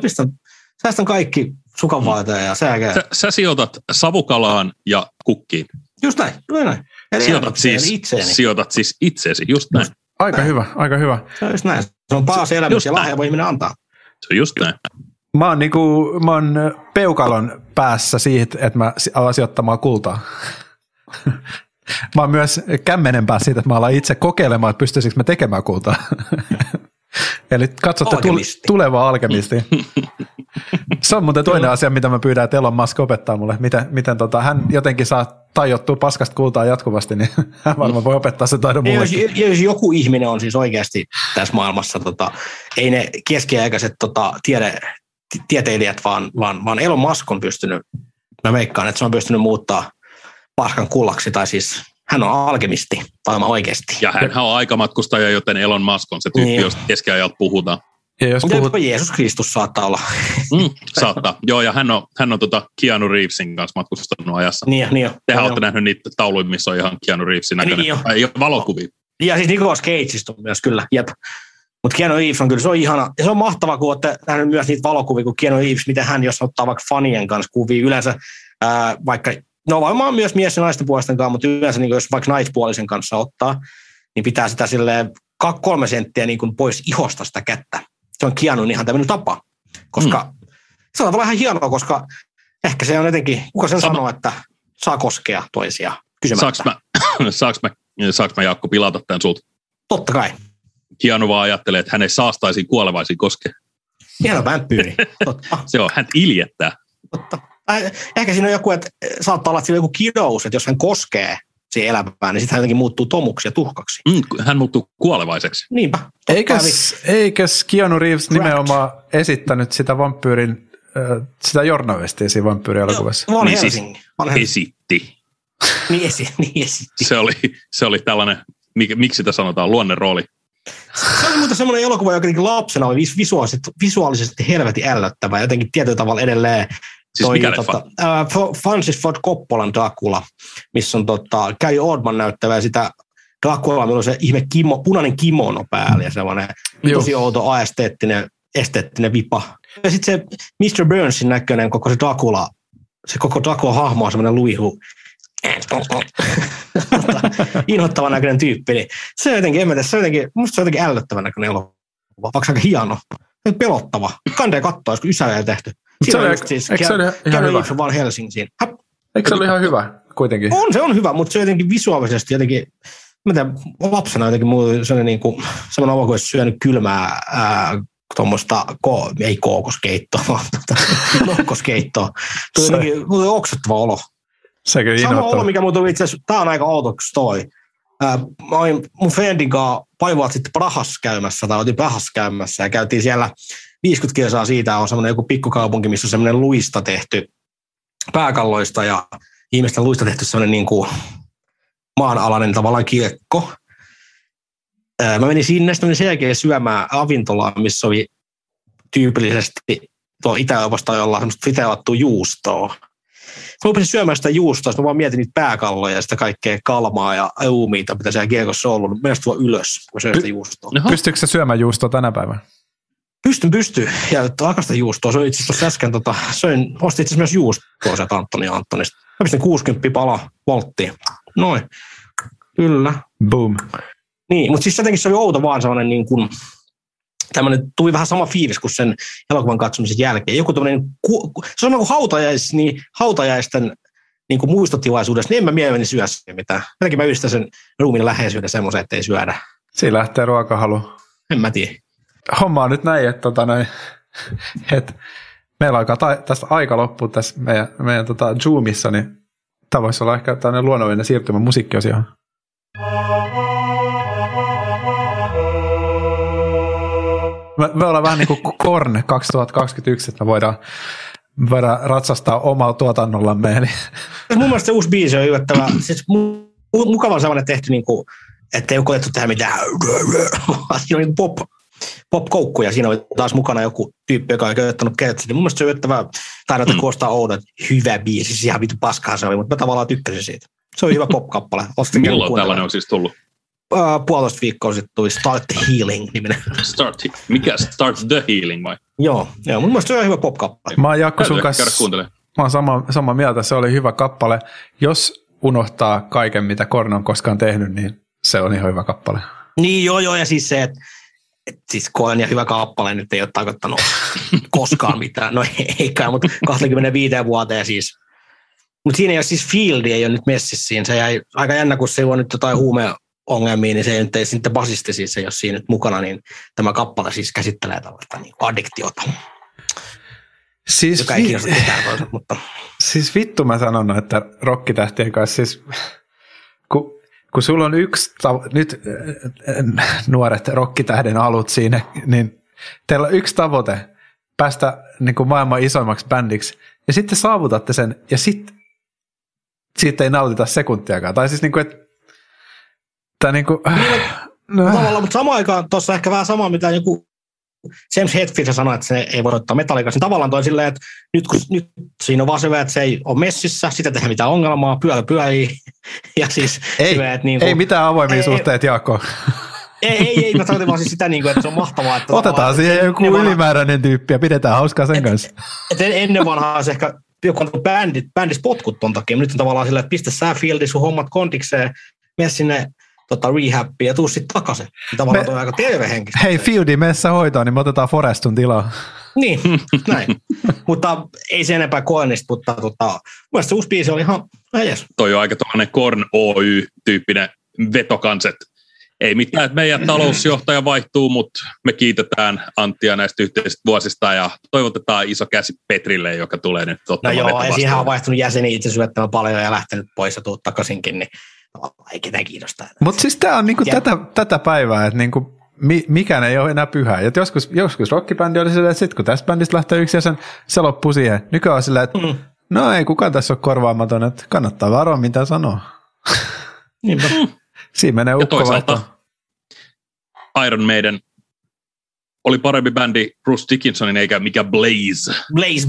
säästän kaikki sukanvaltoja ja sääkää. Sä sijoitat savukalaan ja kukkiin. Just näin, juuri näin. Sijoitat siis itseesi, just näin. Aika hyvä. Se on just näin. Se on paas elämys ja lahja voi ihminen antaa. Se on just näin. Mä oon peukalon päässä siitä, että mä alan sijoittamaan kultaa. Mä oon myös kämmenempää siitä, että mä alan itse kokeilemaan, että pystyisikö mä tekemään kultaa. Eli katsotte tulevaa alkemistia. Se on muuten toinen asia, mitä mä pyydän, että Elon Musk opettaa mulle. Miten hän jotenkin saa tajottua paskasta kultaa jatkuvasti, niin hän varmaan voi opettaa se taidon mullekin. Jos joku ihminen on siis oikeasti tässä maailmassa, ei ne keskiaikaiset tiedetieteilijät, vaan Elon Musk on pystynyt, mä veikkaan, että se on pystynyt muuttaa paskan kullaksi, tai siis hän on alkemisti, varmaan oikeasti. Ja hän on aikamatkustaja, joten Elon Musk on se tyyppi, niin, josta keskiajalta puhutaan. Mutta Jeesus Kristus saattaa olla. Saattaa. Joo, ja hän on Keanu Reevesin kanssa matkustanut ajassa. Niin. Tehän olette nähnyt niitä tauluja, missä on ihan Keanu Reevesin näköinen. Ei ole valokuvia. Ja siis Nicolas Cageista on myös kyllä, jep. Mutta Keanu Reeves on kyllä, se on ihana. Ja se on mahtavaa, kun olette nähnyt myös niitä valokuvia, kun Keanu Reeves, miten hän, jos ottaa vaikka fanien kanssa kuvia, yleensä vaikka... No varmaan myös mies- ja naisten puolisten kanssa, mutta yleensä niin jos vaikka naispuolisen kanssa ottaa, niin pitää sitä silleen 3 senttiä niin kuin pois ihosta sitä kättä. Se on Keanun ihan tämmöinen tapa, koska se on tavallaan ihan hienoa, koska ehkä se on jotenkin, kuka sen sanoo, että saa koskea toisia kysymättä. Saanko mä Jaakko pilata tämän sulta? Totta kai. Keanu vaan ajattelee, että hän ei saastaisiin kuolevaisiin koskea. Hieno vampyyri, totta. Se on, hän iljettää. Totta. Ehkä siinä on joku, että saattaa olla joku kidous, että jos hän koskee siihen elämään, niin sitten hän jotenkin muuttuu tomuksi ja tuhkaksi. Hän muuttuu kuolevaiseksi. Niinpä. Eikös Keanu Reeves nimenomaan esittänyt sitä vampyyrin, sitä jornavestiä siinä vampyyrielokuvassa? Van Helsing. Niin esitti. Se oli tällainen, miksi sitä sanotaan, luonnerooli. Se oli muuten semmoinen elokuva, joka lapsena oli visuaalisesti helvetin ällöttävä ja jotenkin tietyllä tavalla edelleen. Siis Francis Ford Coppolan Dracula, missä on Gary Oldman näyttävää sitä Draculaa, millä on se ihme punainen kimono päällä ja sellainen tosi outo esteettinen vipa. Ja sitten se Mr. Burnsin näköinen koko se Dracula se koko Dako-hahmo on semmoinen luihu, inhottavan näköinen tyyppi. Niin se on jotenkin, musta se on jotenkin ällöttävän näköinen elokuva, vaikka aika hieno. Pelottava. Kandee kattoa, kun Ysä ei tehty. Siinä on siis käynyt Ipsu vaan Helsingiin. Eikö se ole ihan hyvä kuitenkin? On, se on hyvä, mutta se jotenkin visuaalisesti jotenkin, mä tiedän, lapsena jotenkin muu sellainen niin kuin, semmoinen avokoja syönyt kylmää tuommoista, ei kookoskeittoa, vaan nokkoskeittoa. Tuli jotenkin oksuttava olo. Sekä sama olo, mikä muutui itse asiassa, tää on aika outoksi toi. Mä olin mun friendin kanssa paivuat sitten Prahassa käymässä ja käytiin siellä 50 kilsaa siitä, on semmoinen joku pikkukaupunki, missä on semmoinen luista tehty pääkalloista ja ihmisten luista tehty semmoinen niin kuin maanalainen tavallaan kirkko. Mä menin sinne, sitten menin sen jälkeen syömään ravintolaan, missä oli tyypillisesti tuo Itä-Euroopasta jolla semmoista friteerattua juustoa. Mä lupasin syömään sitä juustoa, mä vaan mietin niitä pääkalloja ja sitä kaikkea kalmaa ja ruumiita, mitä siellä kiekossa on ollut. Mä menen tulla ylös, kun syön sitä juustoa. Pystyykö se syömään juustoa tänä päivänä? Pystyn. Ja rakasta juustoa. Söin itse asiassa äsken, ostin itse asiassa myös juustoa sieltä Antonista. Mä pistin 60 pala volttiin. Noin. Kyllä. Boom. Niin, mutta siis jotenkin se oli outo vaan sellainen niin kuin... Tällainen tuli vähän sama fiilis kuin sen elokuvan katsomisen jälkeen. Joku tämmöinen, se on kuin hautajaisten niin kuin muistotilaisuudessa, niin en mä mielelläni syö siihen mitään. Jotenkin mä yhdistän sen ruumiin läheisyyden semmoisen, ettei syödä. Siinä lähtee ruokahalu. En mä tiedä. Homma on nyt näin, että, meillä alkaa tästä aika loppua tässä meidän Zoomissa, niin tämä voisi olla ehkä tämmöinen luonnollinen siirtymä musiikkiosioon. Me ollaan vähän niin kuin Korn 2021, että me voidaan ratsastaa omalla tuotannollamme. Eli. Mun mielestä se uusi biisi on yllättävä. Siis mukava on sellainen tehty, niin kuin, ettei ole koettu tehdä mitään. Siinä on niin pop-koukkuja. Siinä oli taas mukana joku tyyppi, joka on käyttänyt kertsinä. Mun mielestä se on yllättävää taidota kuostaa oudon. Hyvä biisi, siis ihan vittu paskaa se oli, mutta mä tavallaan tykkäsin siitä. Se oli hyvä pop-kappale. Milloin tällainen on siis tullut? 1,5 viikkoa sitten tuli Start the Healing niminen. Mikä Start the Healing vai? Joo, mun mielestä se on hyvä pop-kappale. Mä oon Jaakko sun kanssa, mä oon samaa mieltä, se oli hyvä kappale. Jos unohtaa kaiken, mitä Korn on koskaan tehnyt, niin se on ihan hyvä kappale. Niin joo, ja siis se, että siis Korn ja hyvä kappale nyt ei ole tarkoittanut koskaan mitään. No eikä, mutta 25 vuoteen siis. Mutta siinä ei ole siis Fieldy, ei ole nyt messissä siinä. Se jäi aika jännä, kun se on nyt jotain huumeongelmia, niin se ei nyt sitten basisti, siis ei ole siinä nyt mukana, niin tämä kappale siis käsittelee tällaista niin addiktiota, siis joka ei kiinnosta mitään toiset, mutta... Siis vittu mä sanon, että rokkitähtien kanssa siis, kun sulla on yksi, nyt nuoret rokkitähden alut siinä, niin teillä on yksi tavoite, päästä niin kuin maailman isoimmaksi bändiksi, ja sitten saavutatte sen, ja sitten siitä ei nautita sekuntiakaan, tai siis niin kuin, että mutta samaan aikaan tuossa ehkä vähän samaa, mitä joku James Hetfield sanoi, että se ei voi ottaa metallikas. Tavallaan toi silleen, että nyt siinä on vaan se, että se ei ole messissä, sitä tehdään mitään ongelmaa, pyörii. Ja siis ei, hyvä, että niin kuin, ei mitään avoimia suhteita, Jaakko. Ei, mä tarkoitan vaan siis sitä, niin kuin, että se on mahtavaa. Että otetaan siihen joku ylimääräinen tyyppi ja pidetään hauskaa sen kanssa. Ennen vanhaa se ehkä joku on bändissä potkut ton takia. Nyt on tavallaan silleen, että pistä sä Fieldy sun hommat kondikseen, mene sinne rehabia ja tuu sitten takaisin. Tavallaan toi aika tervehenkistä. Hei, Fieldy, mene sä hoitoon, niin me otetaan Forestun tilaa. Niin, näin. Mutta ei se enempää Kornista, mutta mun mielestä se uusi biisi oli ihan edes. Toi on aika tuollainen Korn Oy-tyyppinen vetokanset. Ei mitään, että meidän talousjohtaja vaihtuu, mutta me kiitetään Anttia näistä yhteisistä vuosista ja toivotetaan iso käsi Petrille, joka tulee nyt ottamaan vetovastaan. Ja siihen on vaihtunut jäseni itse syöttämään paljon ja lähtenyt pois ja tuu takaisinkin, niin ei ketään kiinnostaa. Mutta siis tämä on niinku tätä päivää, että niinku mikään ei ole enää pyhää. Et joskus rockibändi oli silleen, että sitten kun tässä bändistä lähtee yksi jäsen, se loppuu siihen. Nykyään on silleen, että no ei kukaan tässä ole korvaamaton, että kannattaa varoa mitä sanoo. Niinpä. Siinä menee ukko. Ja toisaalta Iron Maiden oli parempi bändi Bruce Dickinsonin eikä mikä Blaze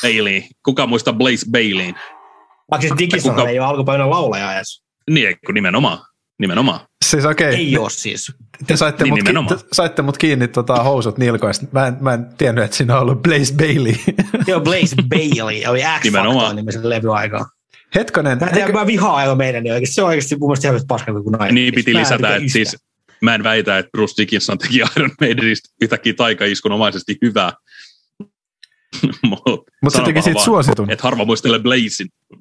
Bayley. Kuka muistaa Blaze Baileyin? Vaikka siis Dickinson ei ole alkupäivänä laulaja edes. Niin, nimenomaan. Siis okei. Okay. Ei ole siis. Te saitte, niin saitte mut kiinni housut nilkoista. Mä en tiennyt, että siinä on ollut Blaze Bayley. Joo, Blaze Bayley oli X-Factor nimisen levyaikaan. Hetkonen. Mä vihaan Iron Maidenia oikeasti. Se on oikeasti mun mielestä ihan paskampi kuin nainen. Niin piti lisätä, että siis mä en väitä, että Bruce Dickinson teki Iron Maidenista yhtäkkiä taikaiskunomaisesti hyvää. Mutta se teki siitä suositun. Että harva muistelee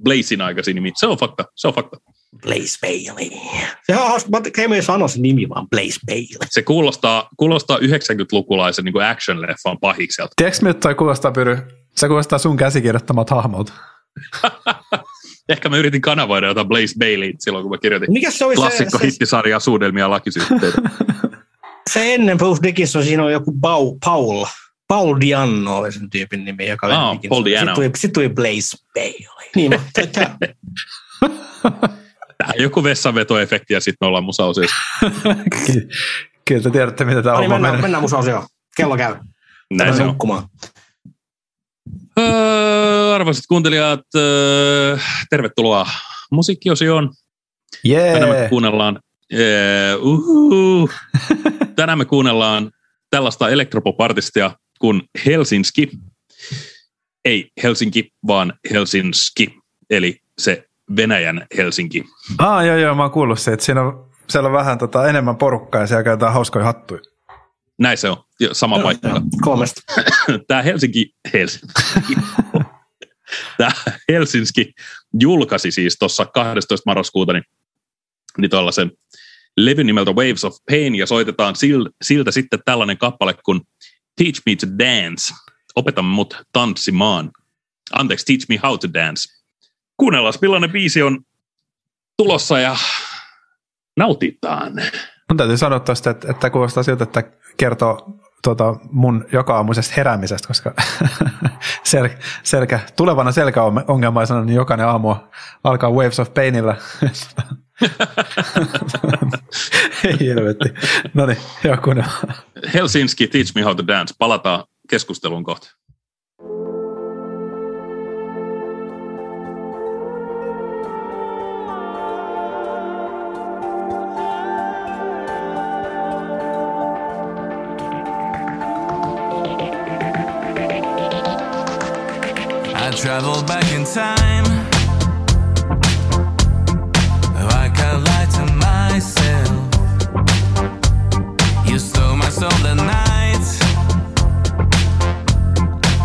Blazein aikaisin nimi. Se on fakta, se on fakta. Blaze Bayley. Sehän on hauska, mä en sano sen nimi, vaan Blaze Bayley. Se kuulostaa 90-lukulaisen niin action-leffan pahikselta. Tiedätkö nyt toi kuulostaa, Pyry? Se kuulostaa sun käsikirjoittamat hahmot. Ehkä mä yritin kanavoida jotain Blaze Bayley silloin, kun mä kirjoitin klassikko-hittisarjaa Suudelmia lakisyytteitä. Se ennen Bruce Dickinson siinä on joku Paul Di'Anno oli sen tyypin nimi, joka oli Dickinson. Sitten tuli Blaze Bayley. Niin mä tätä. Tämä on joku vessanvetoefekti ja sitten me ollaan musaosiossa. Kyllä te tiedätte, mitä tämä on. Mennään musaosioon. Kello käy. Näin se on. Arvoisat kuuntelijat, tervetuloa musiikkiosioon. Yeah. Tänään me kuunnellaan tällaista elektropop-artistia kuin Helsinki. Ei Helsinki, vaan Helsinki. Eli se Venäjän Helsinki. Joo, mä oon kuullut se, että siellä on vähän enemmän porukkaa ja siellä käytetään hauskoja hattuja. Näin se on, sama paikka. Kolmesta. Tämä Helsinki julkaisi siis tuossa 12. marraskuuta niin tuollaisen levyn nimeltä Waves of Pain, ja soitetaan siltä sitten tällainen kappale kuin Teach me to dance, opeta mut tanssimaan. Anteeksi, Teach me how to dance. Kuunnellaan, millainen biisi on tulossa ja nautitaan. Mun täytyy sanoa tosta, että kuulostaa siltä, että kertoo mun joka-aamuisesta heräämisestä, koska tulevana selkäongelmaisena niin jokainen aamu alkaa Waves of Painilla. Ei helvetti. Noniin, joo kuunnellaan. Helsinki, Teach me how to dance. Palataan keskusteluun kohta. Traveled back in time, like a light to myself. You stole my soul the night.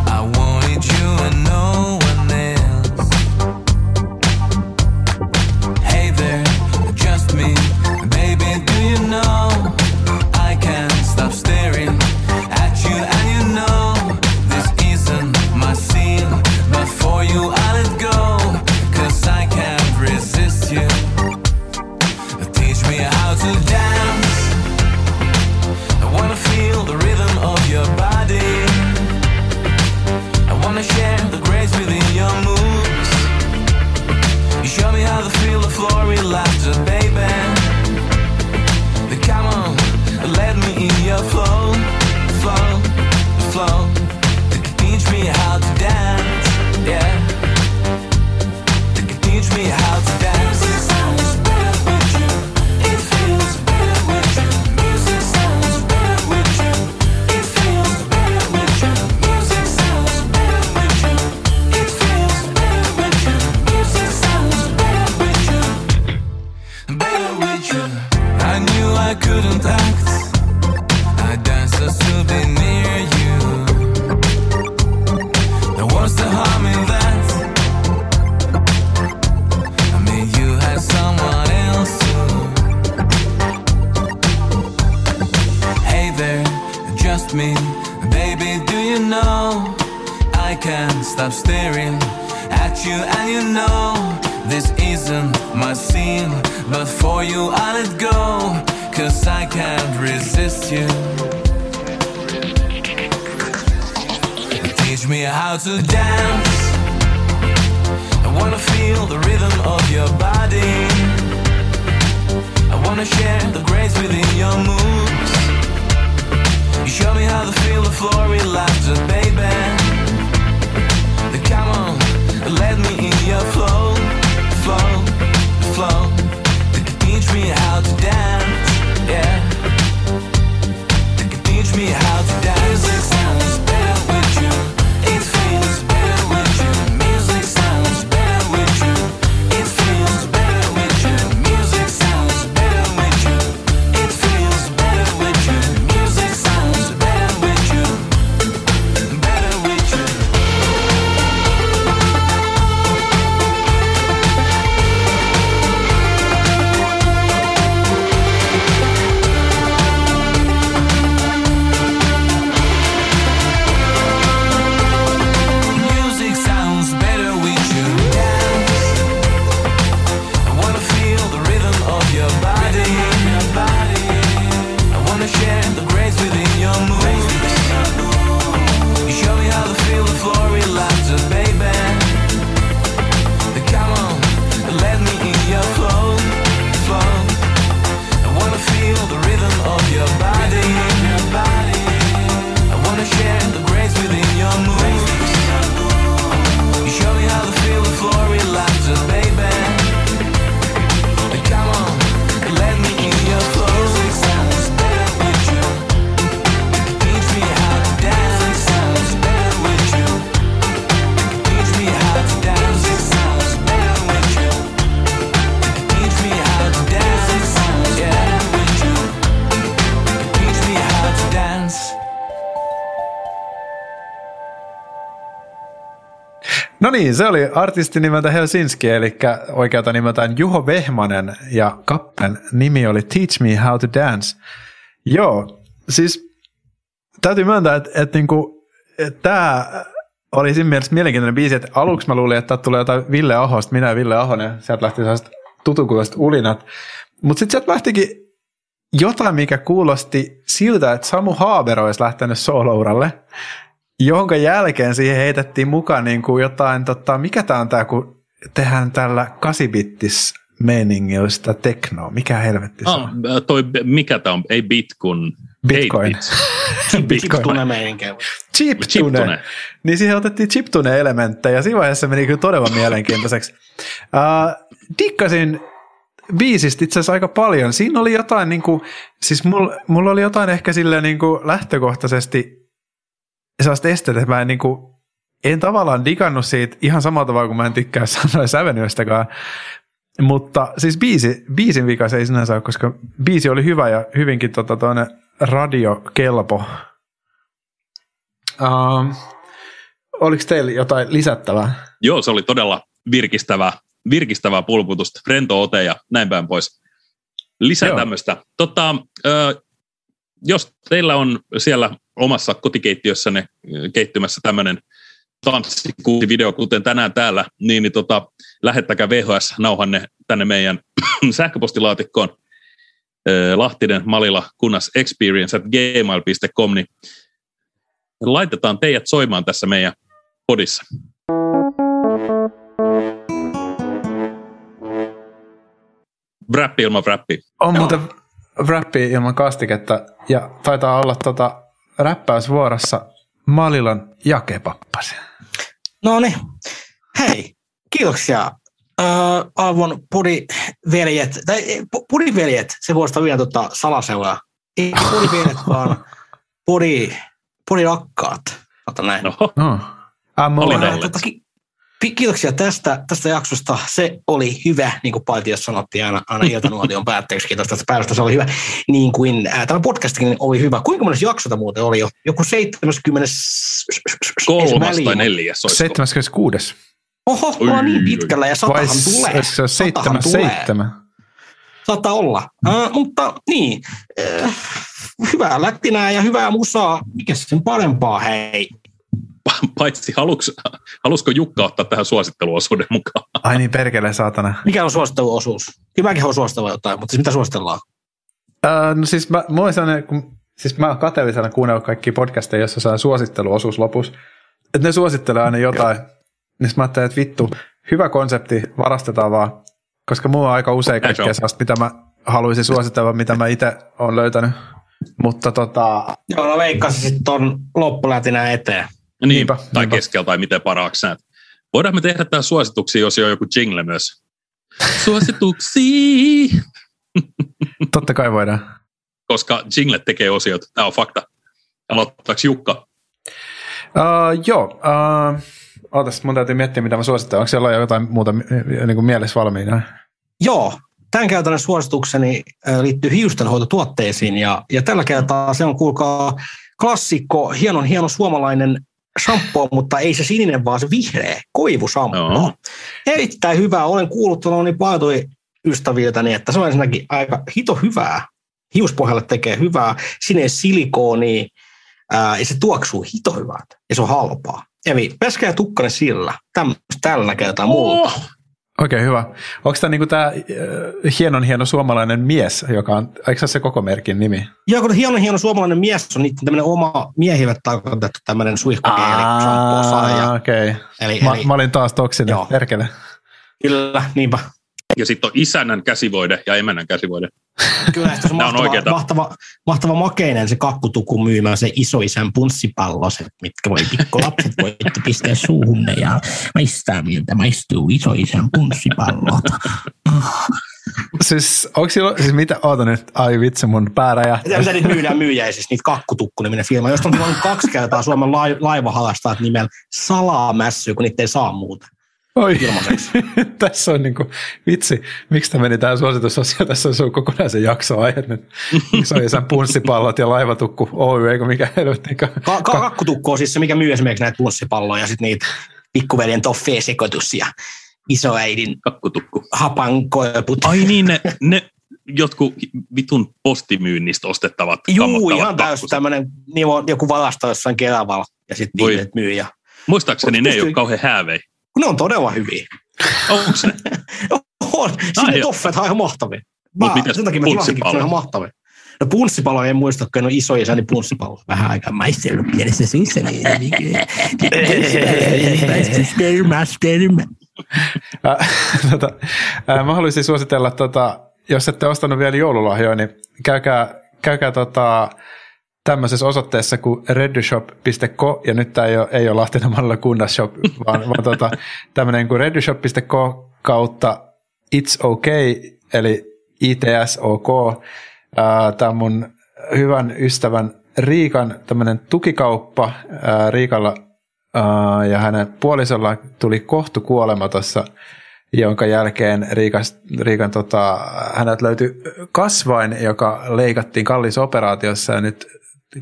I wanted you and no one else. Hey there, just me, baby, do you know I can't stop staring at you and you know this isn't my scene. For you I let go, 'cause I can't resist you. Teach me how to dance. I wanna feel the rhythm of your body. I wanna share the grace within your moves. You show me how to feel the floor with laughter, baby. Then come on, let me in your flow, flow, flow. Teach me how to dance. Yeah, you can teach me how to dance. Music sounds better with you. It feels better with you. Music sounds better with you. It feels better with you. Music sounds better with you. It feels better with you. Music sounds better with you. Better with you. I knew I couldn't act. I danced just to be near you. What's the harm in that? I mean, you had someone else too. Hey there, just me, baby, do you know I can't stop staring at you and you know this isn't my scene, but for you I let go, 'cause I can't resist you. Teach me how to dance. I wanna feel the rhythm of your body. I wanna share the grace within your moves. You show me how to feel the floor with laughter, baby. Then come on, let me in your flow, flow, flow. Teach me how to dance. No niin, se oli artisti nimeltä Helsinki, eli oikealta nimeltään Juho Vehmanen, ja kappaleen nimi oli Teach me how to dance. Joo, siis täytyy myöntää, että niinku, tämä oli siinä mielessä mielenkiintoinen biisi, että aluksi mä luulin, että tulee jotain Ville Ahosta, minä ja Ville Ahonen, sieltä lähti sellaiset tutukuiset ulinat, mutta sitten sieltä lähtikin jotain, mikä kuulosti siltä, että Samu Haavero olisi lähtenyt soolouralle, jonka jälkeen siihen heitettiin mukaan niin kuin jotain, mikä tämä on tämä, kun tehdään tällä 8-bittis-meiningillä teknoa. Mikä helvetti se on? Mikä tämä on? Ei bit, kun Bitcoin. Chiptune-meininkiä. Chiptune. Niin siihen otettiin chiptune-elementtejä, ja siinä vaiheessa meni kyllä todella mielenkiintoiseksi. Dikkasin biisistä itse asiassa aika paljon. Siinä oli jotain, niin kuin, siis mulla oli jotain ehkä silleen niin kuin lähtökohtaisesti sellaista estetä, että mä en tavallaan digannut siitä ihan samalla tavalla, kuin mä en tykkää sävenyöstäkään, mutta siis biisin vika se ei sinänsä ole, koska biisi oli hyvä ja hyvinkin tuonne radiokelpo. Oliko teillä jotain lisättävää? Joo, se oli todella virkistävää pulputusta, rento ote ja näin päin pois. Lisää tämmöistä. Jos teillä on siellä omassa kotikeittiössänne keittymässä tämmöinen tanssikuusivideo, kuten tänään täällä, niin lähettäkää VHS-nauhanne tänne meidän sähköpostilaatikkoon Lahtinen Malila Kunnas experience@gmail.com, niin laitetaan teidät soimaan tässä meidän podissa. Wrappi ilman wrappia. On muuten wrappia ilman kastiketta, ja taitaa olla räppäysvuorossa Malilan Jake-pappasen. No niin. Hei, kiitoksia Aavon podiveljet. Tai podiveljet, se voisi vielä salaseuraa. Ei podiveljet, vaan podirakkaat. Kiitoksia tästä jaksosta. Se oli hyvä, niin kuin Paitias sanottiin aina iltanuotion päätteeksi. Kiitos tästä päivästä, se oli hyvä. Niin kuin tämä podcastikin oli hyvä. Kuinka monessa jaksota muuten oli jo? Joku 73 tai 4. 76. Oho, ollaan niin pitkällä ja 100 tulee. Se on 77. Saattaa olla. Mutta niin, hyvää läktinää ja hyvää musaa. Mikäs sen parempaa, hei? Paitsi halusko Jukka ottaa tähän suositteluosuuden mukaan? Ai niin, perkele saatana. Mikä on suositteluosuus? Kyllä mäkin on suosittelua jotain, mutta siis mitä suositellaan? No siis mä oon kateellisena kuunnellut kaikkia podcasteja, jossa saa suositteluosuus lopussa. Että ne suosittelee aina jotain. Niin mä ajattelin, että vittu, hyvä konsepti, varastetaan vaan. Koska mulla on aika usein kaikkea sellaista, mitä mä haluaisin suositella, mitä mä itse oon löytänyt. Mutta Joo, no veikkasin sitten ton loppulätinä eteen. Niinpä. Keskeltä tai miten parhaaksi näet. Voidaan me tehdä täällä suosituksia, jos ei ole joku jingle myös. Suosituksia! Totta kai voidaan. Koska jingle tekee osiot. Tämä on fakta. Aloittaako Jukka? Joo. Ootas, mun täytyy miettiä, mitä mä suosittelen. Onko siellä jotain muuta niin mielessä valmiina? Joo. Tämän käytännön suositukseni liittyy hiustenhoitotuotteisiin. Ja tällä kertaa se on, kuulkaa, klassikko, hieno suomalainen shampoo, mutta ei se sininen, vaan se vihreä, koivusampoo. No. Erittäin hyvää. Olen kuullut niin paljon ystäviltäni, että se on ensinnäkin aika hito hyvää. Hiuspohjalle tekee hyvää, sinne silikoonia, ja se tuoksuu hito hyvältä, ja se on halpaa. Eli peskää tukkanne sillä. Tällä kertaa multa. Oikein hyvä. Onko tämä niinku hieno suomalainen mies, joka on, eikö se koko merkin nimi? Joo, kun hieno suomalainen mies on niiden tämmöinen oma miehille tarkoitettu tämmöinen suihkukeeli. Okei. Mä olin taas toksinen, perkele. Kyllä, niinpä. Ja sitten on isännän käsivoide ja emännän käsivoide. Kyllä, se on mahtava makeinen se kakkutukun myymä, se isoisän punssipalloset, mitkä voi pikkulapset voitte pistää suuhunne ja maistaa miltä maistuu isoisän punssipallot. Siis onko silloin, oota nyt, ai vitsi mun pääräjähtää. Mitä nyt myydään myyjäisissä, niitä kakkutukkuniminen firma, josta on tullut 2 kertaa Suomen laivahalastajat nimellä Salamässy, kun niitä ei saa muuta. Oi, tässä on niinku, vitsi, miksi tämä meni tähän suositusosioon, tässä on sun kokonaisen jaksoaihe nyt. Se on isän punssipallot ja laivatukku Oy, eikö mikä helvettiinkaan. Kakkutukku on siis se, mikä myy esimerkiksi näitä punssipalloja ja sitten niitä pikkuveljen toffee sekoitus ja isoäidin hapankoeput. Ai niin, ne jotkut vitun postimyynnistä ostettavat. Juu, ihan täysin tämmöinen, niin joku valasto jossain Kelavalla ja sitten viimeet myy. Ja... Muistaakseni ne ei ole kauhean häävei. Ne on todella hyviä. Onko se? On, sinne toffeethan on ihan mahtavia. Sen takia mä tilasinkin, että on ihan mahtavia. No punssipallo en muista, kun en ole iso isä, niin punssipallo. Vähän aikaa maistellut pienessä suussa. Mä haluaisin suositella, jos ette ostanut vielä joululahjoja, niin käykää tämmöisessä osoitteessa kuin reddyshop.co, ja nyt tämä ei ole Lahtinen Malila Kunnas shop, vaan tämmöinen kuin reddyshop.co kautta It's OK, eli ITSOK. Tämä on mun hyvän ystävän Riikan tämmöinen tukikauppa. Riikalla ja hänen puolisollaan tuli kohtukuolema tuossa, jonka jälkeen hänet löytyi kasvain, joka leikattiin kalliissa operaatiossa, ja nyt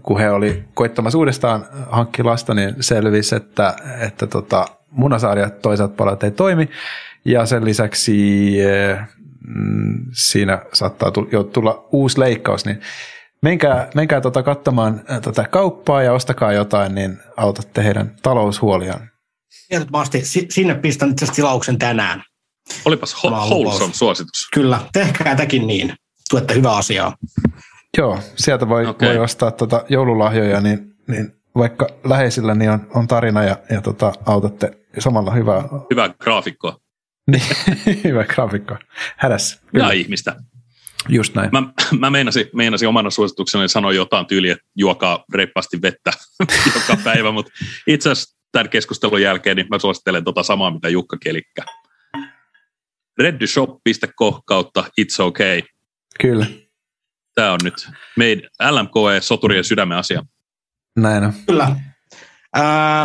kun he oli koittamassa uudestaan hankkia lasta, niin selvisi, että munasarja toisaalta palat ei toimi, ja sen lisäksi... siinä saattaa tulla uusi leikkaus, niin menkää katsomaan tätä kauppaa ja ostakaa jotain, niin autatte heidän taloushuoliaan. Ehdottomasti sinne pistän itse asiassa tilauksen tänään. Olipas wholesome suositus. Kyllä, tehkää täkin niin, tuette hyvää asiaa. Joo, sieltä voi ostaa joululahjoja, niin vaikka läheisillä niin on tarina ja autatte samalla hyvää. Hyvää graafikkoa. Hyvä graafikko. Hädässä. Hyvä ihmistä. Just näin. Mä meinasin omana suositukseni sanoa jotain tyyliä, että juokaa reippaasti vettä joka päivä, mutta itse asiassa tämän keskustelun jälkeen niin mä suosittelen samaa, mitä Jukkakin, eli reddyshop.co kautta It's OK. Kyllä. Tämä on nyt meidän LMKE-soturien sydämen asia. Näin on. Kyllä.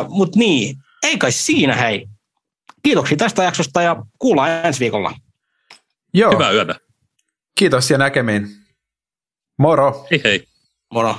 Mutta niin, ei kai siinä hei. Kiitoksia tästä jaksosta ja kuullaan ensi viikolla. Joo. Hyvää yötä. Kiitos ja näkemiin. Moro. Hei hei. Moro.